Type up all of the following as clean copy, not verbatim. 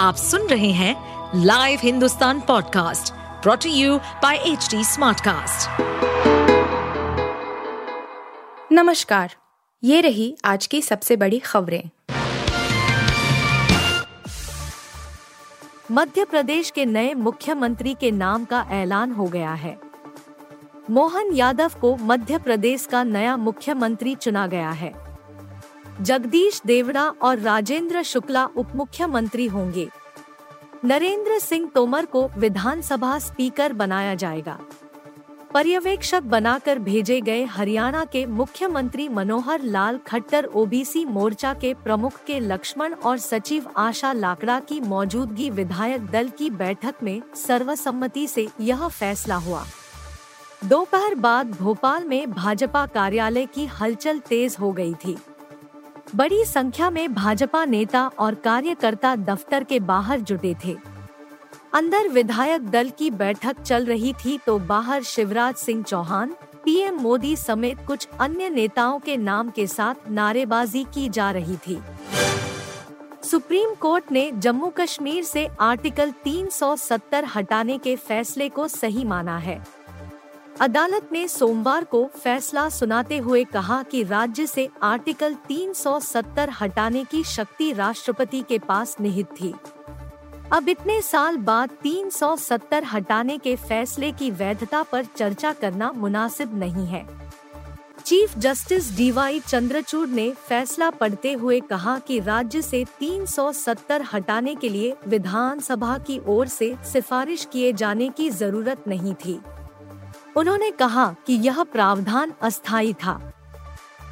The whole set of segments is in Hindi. आप सुन रहे हैं live Hindustan podcast brought to you by HT Smartcast. नमस्कार, ये रही आज की सबसे बड़ी खबरें। मध्य प्रदेश के नए मुख्यमंत्री के नाम का ऐलान हो गया है। मोहन यादव को मध्य प्रदेश का नया मुख्यमंत्री चुना गया है। जगदीश देवड़ा और राजेंद्र शुक्ला उप मुख्यमंत्री होंगे। नरेंद्र सिंह तोमर को विधानसभा स्पीकर बनाया जाएगा। पर्यवेक्षक बनाकर भेजे गए हरियाणा के मुख्यमंत्री मनोहर लाल खट्टर ओबीसी मोर्चा के प्रमुख के लक्ष्मण और सचिव आशा लाकड़ा की मौजूदगी विधायक दल की बैठक में सर्वसम्मति से यह फैसला हुआ। दोपहर बाद भोपाल में भाजपा कार्यालय की हलचल तेज हो गई थी। बड़ी संख्या में भाजपा नेता और कार्यकर्ता दफ्तर के बाहर जुटे थे। अंदर विधायक दल की बैठक चल रही थी तो बाहर शिवराज सिंह चौहान, पीएम मोदी समेत कुछ अन्य नेताओं के नाम के साथ नारेबाजी की जा रही थी। सुप्रीम कोर्ट ने जम्मू कश्मीर से आर्टिकल 370 हटाने के फैसले को सही माना है। अदालत ने सोमवार को फैसला सुनाते हुए कहा कि राज्य से आर्टिकल 370 हटाने की शक्ति राष्ट्रपति के पास निहित थी। अब इतने साल बाद 370 हटाने के फैसले की वैधता पर चर्चा करना मुनासिब नहीं है। चीफ जस्टिस डीवाई चंद्रचूड़ ने फैसला पढ़ते हुए कहा कि राज्य से 370 हटाने के लिए विधानसभा की ओर से सिफारिश किए जाने की जरूरत नहीं थी। उन्होंने कहा कि यह प्रावधान अस्थायी था।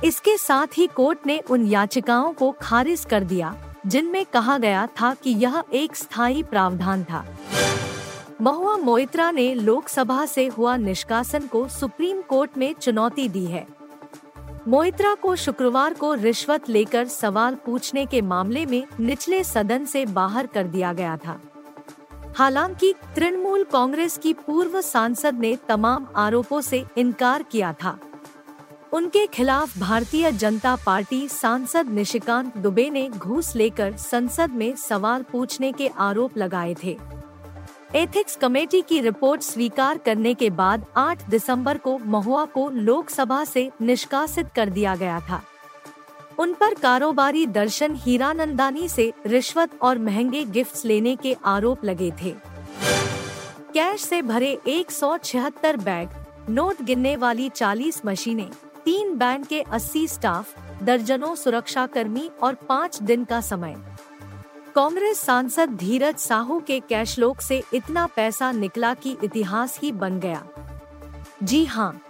इसके साथ ही कोर्ट ने उन याचिकाओं को खारिज कर दिया जिनमें कहा गया था कि यह एक स्थायी प्रावधान था। महुआ मोइत्रा ने लोकसभा से हुआ निष्कासन को सुप्रीम कोर्ट में चुनौती दी है। मोइत्रा को शुक्रवार को रिश्वत लेकर सवाल पूछने के मामले में निचले सदन से बाहर कर दिया गया था। हालांकि तृणमूल कांग्रेस की पूर्व सांसद ने तमाम आरोपों से इनकार किया था। उनके खिलाफ भारतीय जनता पार्टी सांसद निशिकांत दुबे ने घूस लेकर संसद में सवाल पूछने के आरोप लगाए थे। एथिक्स कमेटी की रिपोर्ट स्वीकार करने के बाद 8 दिसंबर को महुआ को लोकसभा से निष्कासित कर दिया गया था। उन पर कारोबारी दर्शन हीरानंदानी से रिश्वत और महंगे गिफ्ट्स लेने के आरोप लगे थे। कैश से भरे 176 बैग, नोट गिनने वाली 40 मशीनें, 3 बैंक के 80 स्टाफ, दर्जनों सुरक्षाकर्मी और 5 दिन का समय। कांग्रेस सांसद धीरज साहू के कैशलोक से इतना पैसा निकला कि इतिहास ही बन गया। जी हाँ,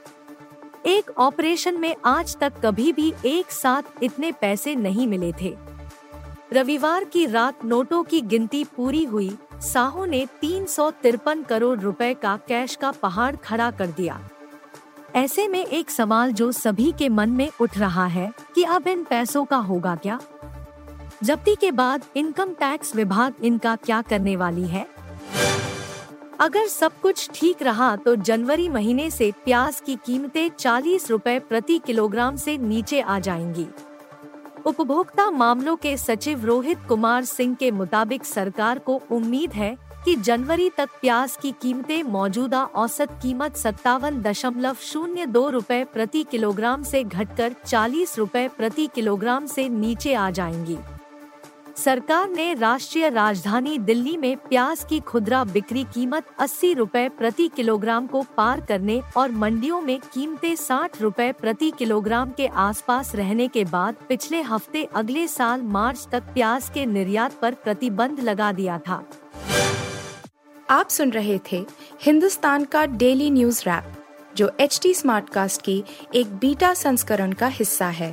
एक ऑपरेशन में आज तक कभी भी एक साथ इतने पैसे नहीं मिले थे। रविवार की रात नोटों की गिनती पूरी हुई। साहू ने 353 करोड़ रुपए का कैश का पहाड़ खड़ा कर दिया। ऐसे में एक सवाल जो सभी के मन में उठ रहा है कि अब इन पैसों का होगा क्या? जब्ती के बाद इनकम टैक्स विभाग इनका क्या करने वाली है? अगर सब कुछ ठीक रहा तो जनवरी महीने से प्याज की कीमतें 40 रुपए प्रति किलोग्राम से नीचे आ जाएंगी। उपभोक्ता मामलों के सचिव रोहित कुमार सिंह के मुताबिक सरकार को उम्मीद है कि जनवरी तक प्याज की कीमतें मौजूदा औसत कीमत 57.02 रुपए प्रति किलोग्राम से घटकर 40 रुपए प्रति किलोग्राम से नीचे आ जाएंगी। सरकार ने राष्ट्रीय राजधानी दिल्ली में प्याज की खुदरा बिक्री कीमत 80 रुपए प्रति किलोग्राम को पार करने और मंडियों में कीमतें 60 रुपए प्रति किलोग्राम के आसपास रहने के बाद पिछले हफ्ते अगले साल मार्च तक प्याज के निर्यात पर प्रतिबंध लगा दिया था। आप सुन रहे थे हिंदुस्तान का डेली न्यूज रैप, जो HT स्मार्टकास्ट की एक बीटा संस्करण का हिस्सा है।